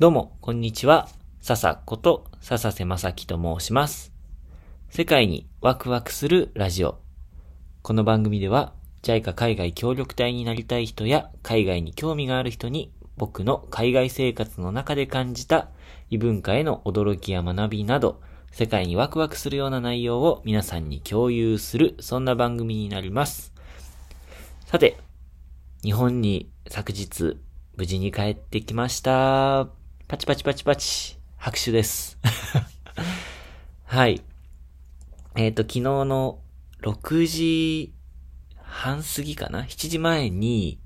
どうも、こんにちは。笹こと笹瀬正樹と申します。世界にワクワクするラジオ。この番組では、JICA 海外協力隊になりたい人や海外に興味がある人に、僕の海外生活の中で感じた異文化への驚きや学びなど、世界にワクワクするような内容を皆さんに共有する、そんな番組になります。さて、日本に昨日無事に帰ってきました。パチパチパチパチ、拍手です。はい。昨日の6時半過ぎかな ?7 時前に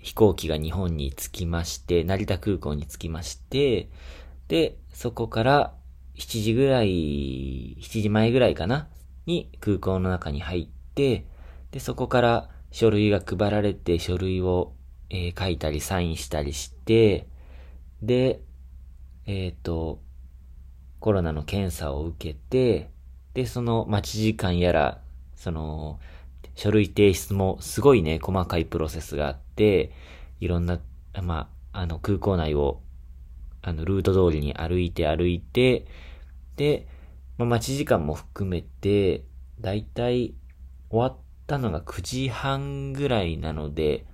飛行機が日本に着きまして、成田空港に着きまして、で、そこから7時前ぐらいかなに空港の中に入って、で、そこから書類が配られて、書類を、書いたりサインしたりして、で、コロナの検査を受けて、で、その待ち時間やら、その、書類提出もすごいね、細かいプロセスがあって、いろんな、空港内を、ルート通りに歩いて、で、待ち時間も含めて、だいたい終わったのが9時半ぐらいなので、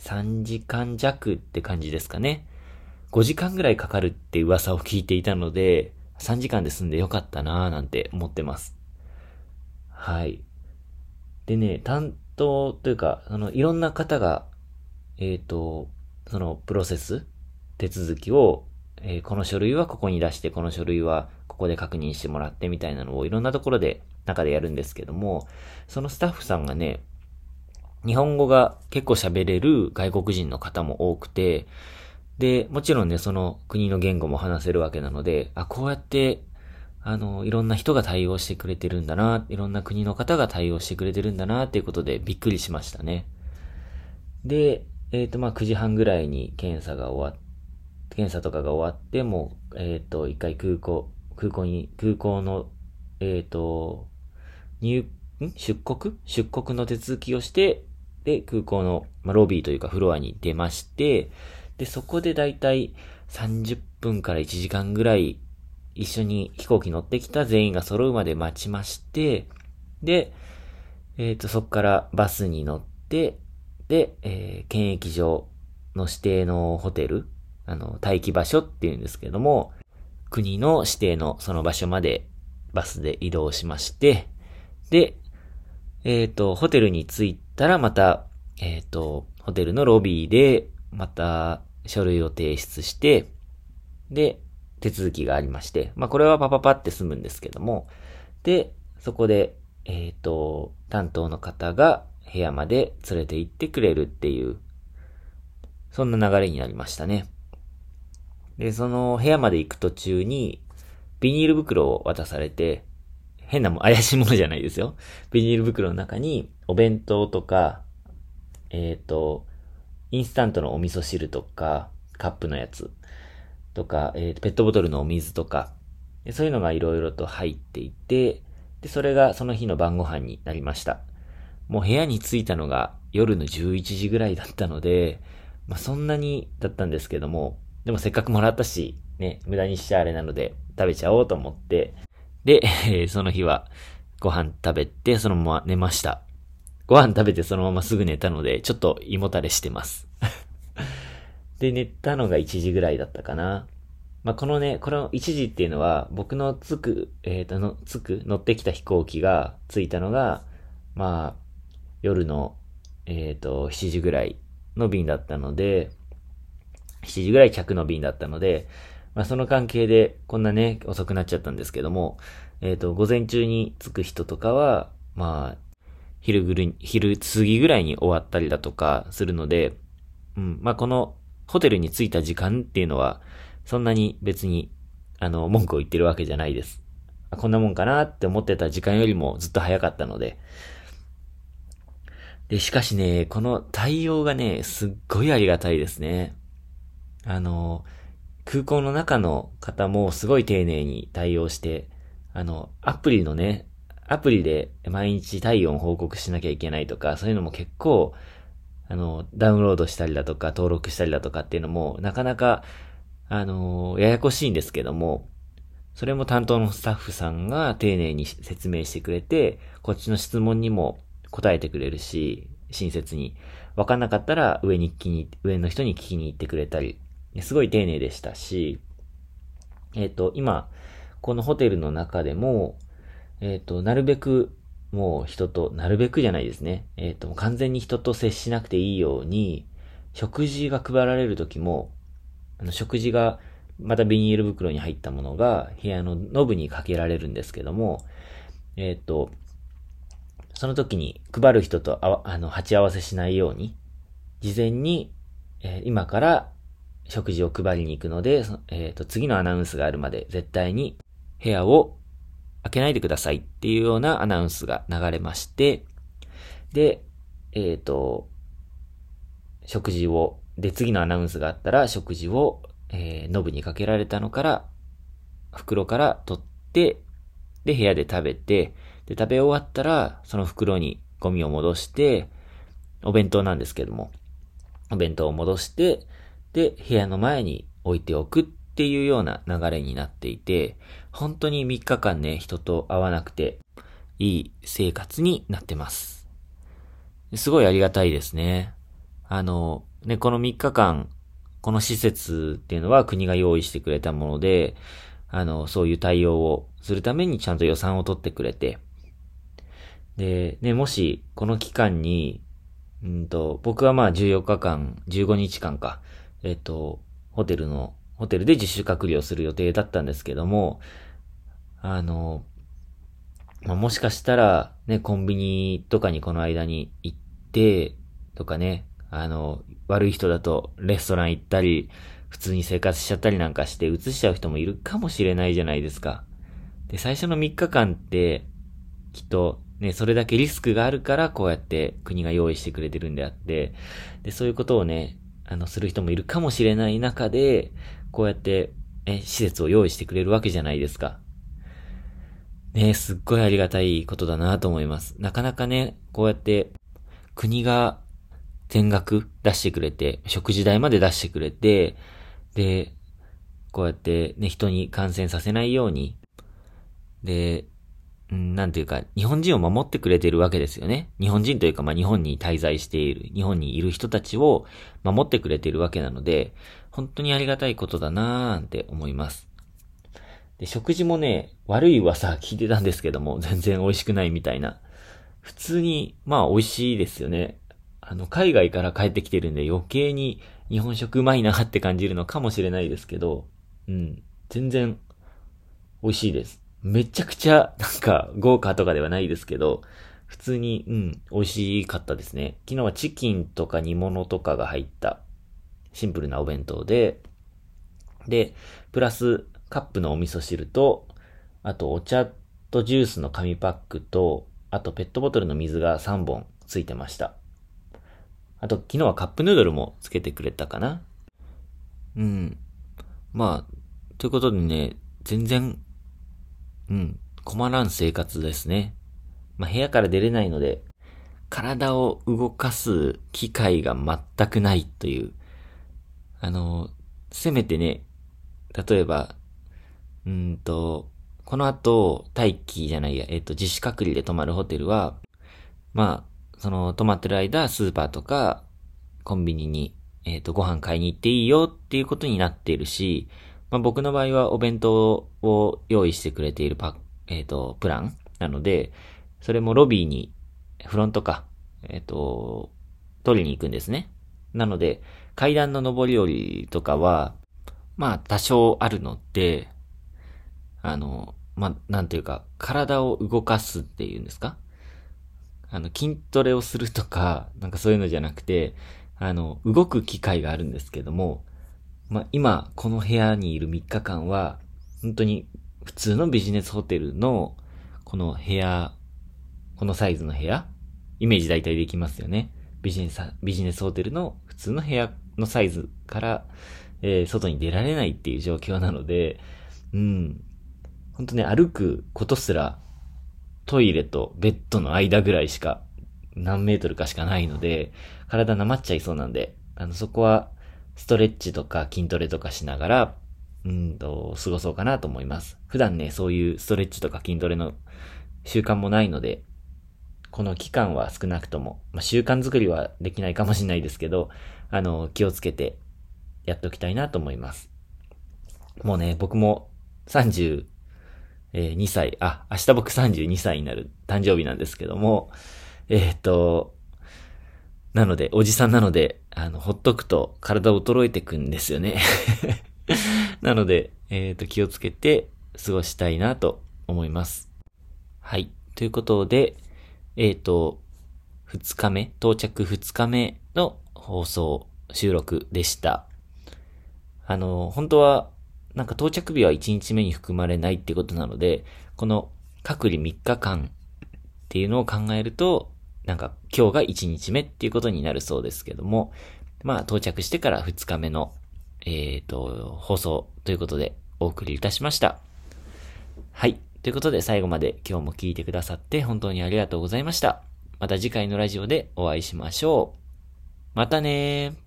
3時間弱って感じですかね。5時間ぐらいかかるって噂を聞いていたので、3時間で済んでよかったなぁなんて思ってます。はい。でね、担当というか、いろんな方が、そのプロセス、手続きを、この書類はここに出して、この書類はここで確認してもらってみたいなのをいろんなところで、中でやるんですけども、そのスタッフさんがね、日本語が結構喋れる外国人の方も多くて、で、もちろんね、その国の言語も話せるわけなので、あ、こうやって、いろんな人が対応してくれてるんだな、いろんな国の方が対応してくれてるんだな、っていうことでびっくりしましたね。で、9時半ぐらいに検査とかが終わって、もう、一回空港の、出国の手続きをして、で、空港の、ロビーというかフロアに出まして、で、そこでだいたい30分から1時間ぐらい一緒に飛行機乗ってきた全員が揃うまで待ちまして、で、そこからバスに乗って、で、検疫所の指定のホテル、待機場所っていうんですけども、国の指定のその場所までバスで移動しまして、で、ホテルに着いたらまた、ホテルのロビーで、また、書類を提出して、で、手続きがありまして、これはパパパって済むんですけども、で、そこで、担当の方が部屋まで連れて行ってくれるっていう、そんな流れになりましたね。で、その部屋まで行く途中に、ビニール袋を渡されて、変なも怪しいものじゃないですよ。ビニール袋の中に、お弁当とか、インスタントのお味噌汁とか、カップのやつとか、ペットボトルのお水とか、そういうのがいろいろと入っていて、で、それがその日の晩ご飯になりました。もう部屋に着いたのが夜の11時ぐらいだったので、そんなにだったんですけども、でもせっかくもらったし、ね、無駄にしちゃあれなので食べちゃおうと思って、で、その日はご飯食べてそのまま寝ました。ご飯食べてそのまますぐ寝たので、ちょっと胃もたれしてます。で、寝たのが1時ぐらいだったかな。この1時っていうのは、僕の乗ってきた飛行機が着いたのが、夜の、7時ぐらいの便だったので、7時ぐらい着の便だったので、その関係で、こんなね、遅くなっちゃったんですけども、午前中に着く人とかは、昼過ぎぐらいに終わったりだとかするので、このホテルに着いた時間っていうのは、そんなに別に、文句を言ってるわけじゃないです。こんなもんかなって思ってた時間よりもずっと早かったので。で、しかしね、この対応がね、すっごいありがたいですね。空港の中の方もすごい丁寧に対応して、アプリで毎日体温報告しなきゃいけないとか、そういうのも結構、ダウンロードしたりだとか、登録したりだとかっていうのも、なかなかややこしいんですけども、それも担当のスタッフさんが丁寧に説明してくれて、こっちの質問にも答えてくれるし、親切に。わかんなかったら上の人に聞きに行ってくれたり、すごい丁寧でしたし、今、このホテルの中でも、なるべく、もう人と、なるべくじゃないですね。完全に人と接しなくていいように、食事が配られる時も、食事が、またビニール袋に入ったものが、部屋のノブにかけられるんですけども、その時に配る人と鉢合わせしないように、事前に、今から食事を配りに行くので、次のアナウンスがあるまで絶対に部屋を開けないでくださいっていうようなアナウンスが流れまして、で、食事を、で、次のアナウンスがあったら食事を、ノブにかけられたのから、袋から取って、で、部屋で食べて、で、食べ終わったら、その袋にゴミを戻して、お弁当なんですけども、お弁当を戻して、で、部屋の前に置いておくっていうような流れになっていて、本当に3日間ね、人と会わなくていい生活になってます。すごいありがたいですね。この3日間、この施設っていうのは国が用意してくれたもので、そういう対応をするためにちゃんと予算を取ってくれて、で、ね、もし、この期間に、僕は14日間、15日間か、ホテルで自主隔離をする予定だったんですけども、もしかしたら、ね、コンビニとかにこの間に行って、とかね、悪い人だとレストラン行ったり、普通に生活しちゃったりなんかして移しちゃう人もいるかもしれないじゃないですか。で、最初の3日間って、きっと、ね、それだけリスクがあるから、こうやって国が用意してくれてるんであって、で、そういうことをね、する人もいるかもしれない中で、こうやって、施設を用意してくれるわけじゃないですか。ね、すっごいありがたいことだなと思います。なかなかね、こうやって、国が全額出してくれて、食事代まで出してくれて、で、こうやってね、人に感染させないように、で、なんていうか、日本人を守ってくれてるわけですよね。日本人というか、日本に滞在している、日本にいる人たちを守ってくれてるわけなので、本当にありがたいことだなーって思います。で、食事もね、悪い噂聞いてたんですけども、全然美味しくないみたいな。普通に、美味しいですよね。海外から帰ってきてるんで余計に日本食うまいなって感じるのかもしれないですけど、全然美味しいです。めちゃくちゃ豪華とかではないですけど、普通に、美味しかったですね。昨日はチキンとか煮物とかが入ったシンプルなお弁当で、で、プラスカップのお味噌汁と、あとお茶とジュースの紙パックと、あとペットボトルの水が3本ついてました。あと、昨日はカップヌードルもつけてくれたかな。ということでね、全然、困らん生活ですね。部屋から出れないので、体を動かす機会が全くないという。せめてね、例えば、この後、自主隔離で泊まるホテルは、泊まってる間、スーパーとか、コンビニに、ご飯買いに行っていいよっていうことになっているし、僕の場合はお弁当を用意してくれているプランなので、それもロビーに、フロントか、取りに行くんですね。なので、階段の上り下りとかは、多少あるので、なんていうか、体を動かすっていうんですか？筋トレをするとか、そういうのじゃなくて、動く機会があるんですけども、今、この部屋にいる3日間は、本当に普通のビジネスホテルの、この部屋、このサイズの部屋、イメージ大体できますよね。ビジネスホテルの普通の部屋のサイズから、外に出られないっていう状況なので、本当ね、歩くことすら、トイレとベッドの間ぐらいしか、何メートルかしかないので、体なまっちゃいそうなんで、そこは、ストレッチとか筋トレとかしながら、過ごそうかなと思います。普段ね、そういうストレッチとか筋トレの習慣もないので、この期間は少なくとも、習慣作りはできないかもしれないですけど、気をつけてやっておきたいなと思います。もうね、僕も32歳、明日僕32歳になる誕生日なんですけども、なので、おじさんなので、ほっとくと体衰えてくんですよね。なので、気をつけて過ごしたいなと思います。はい。ということで、到着2日目の放送、収録でした。本当は、到着日は1日目に含まれないってことなので、この隔離3日間っていうのを考えると、今日が1日目っていうことになるそうですけども、到着してから2日目の、放送ということでお送りいたしました。はい。ということで最後まで今日も聞いてくださって本当にありがとうございました。また次回のラジオでお会いしましょう。またねー。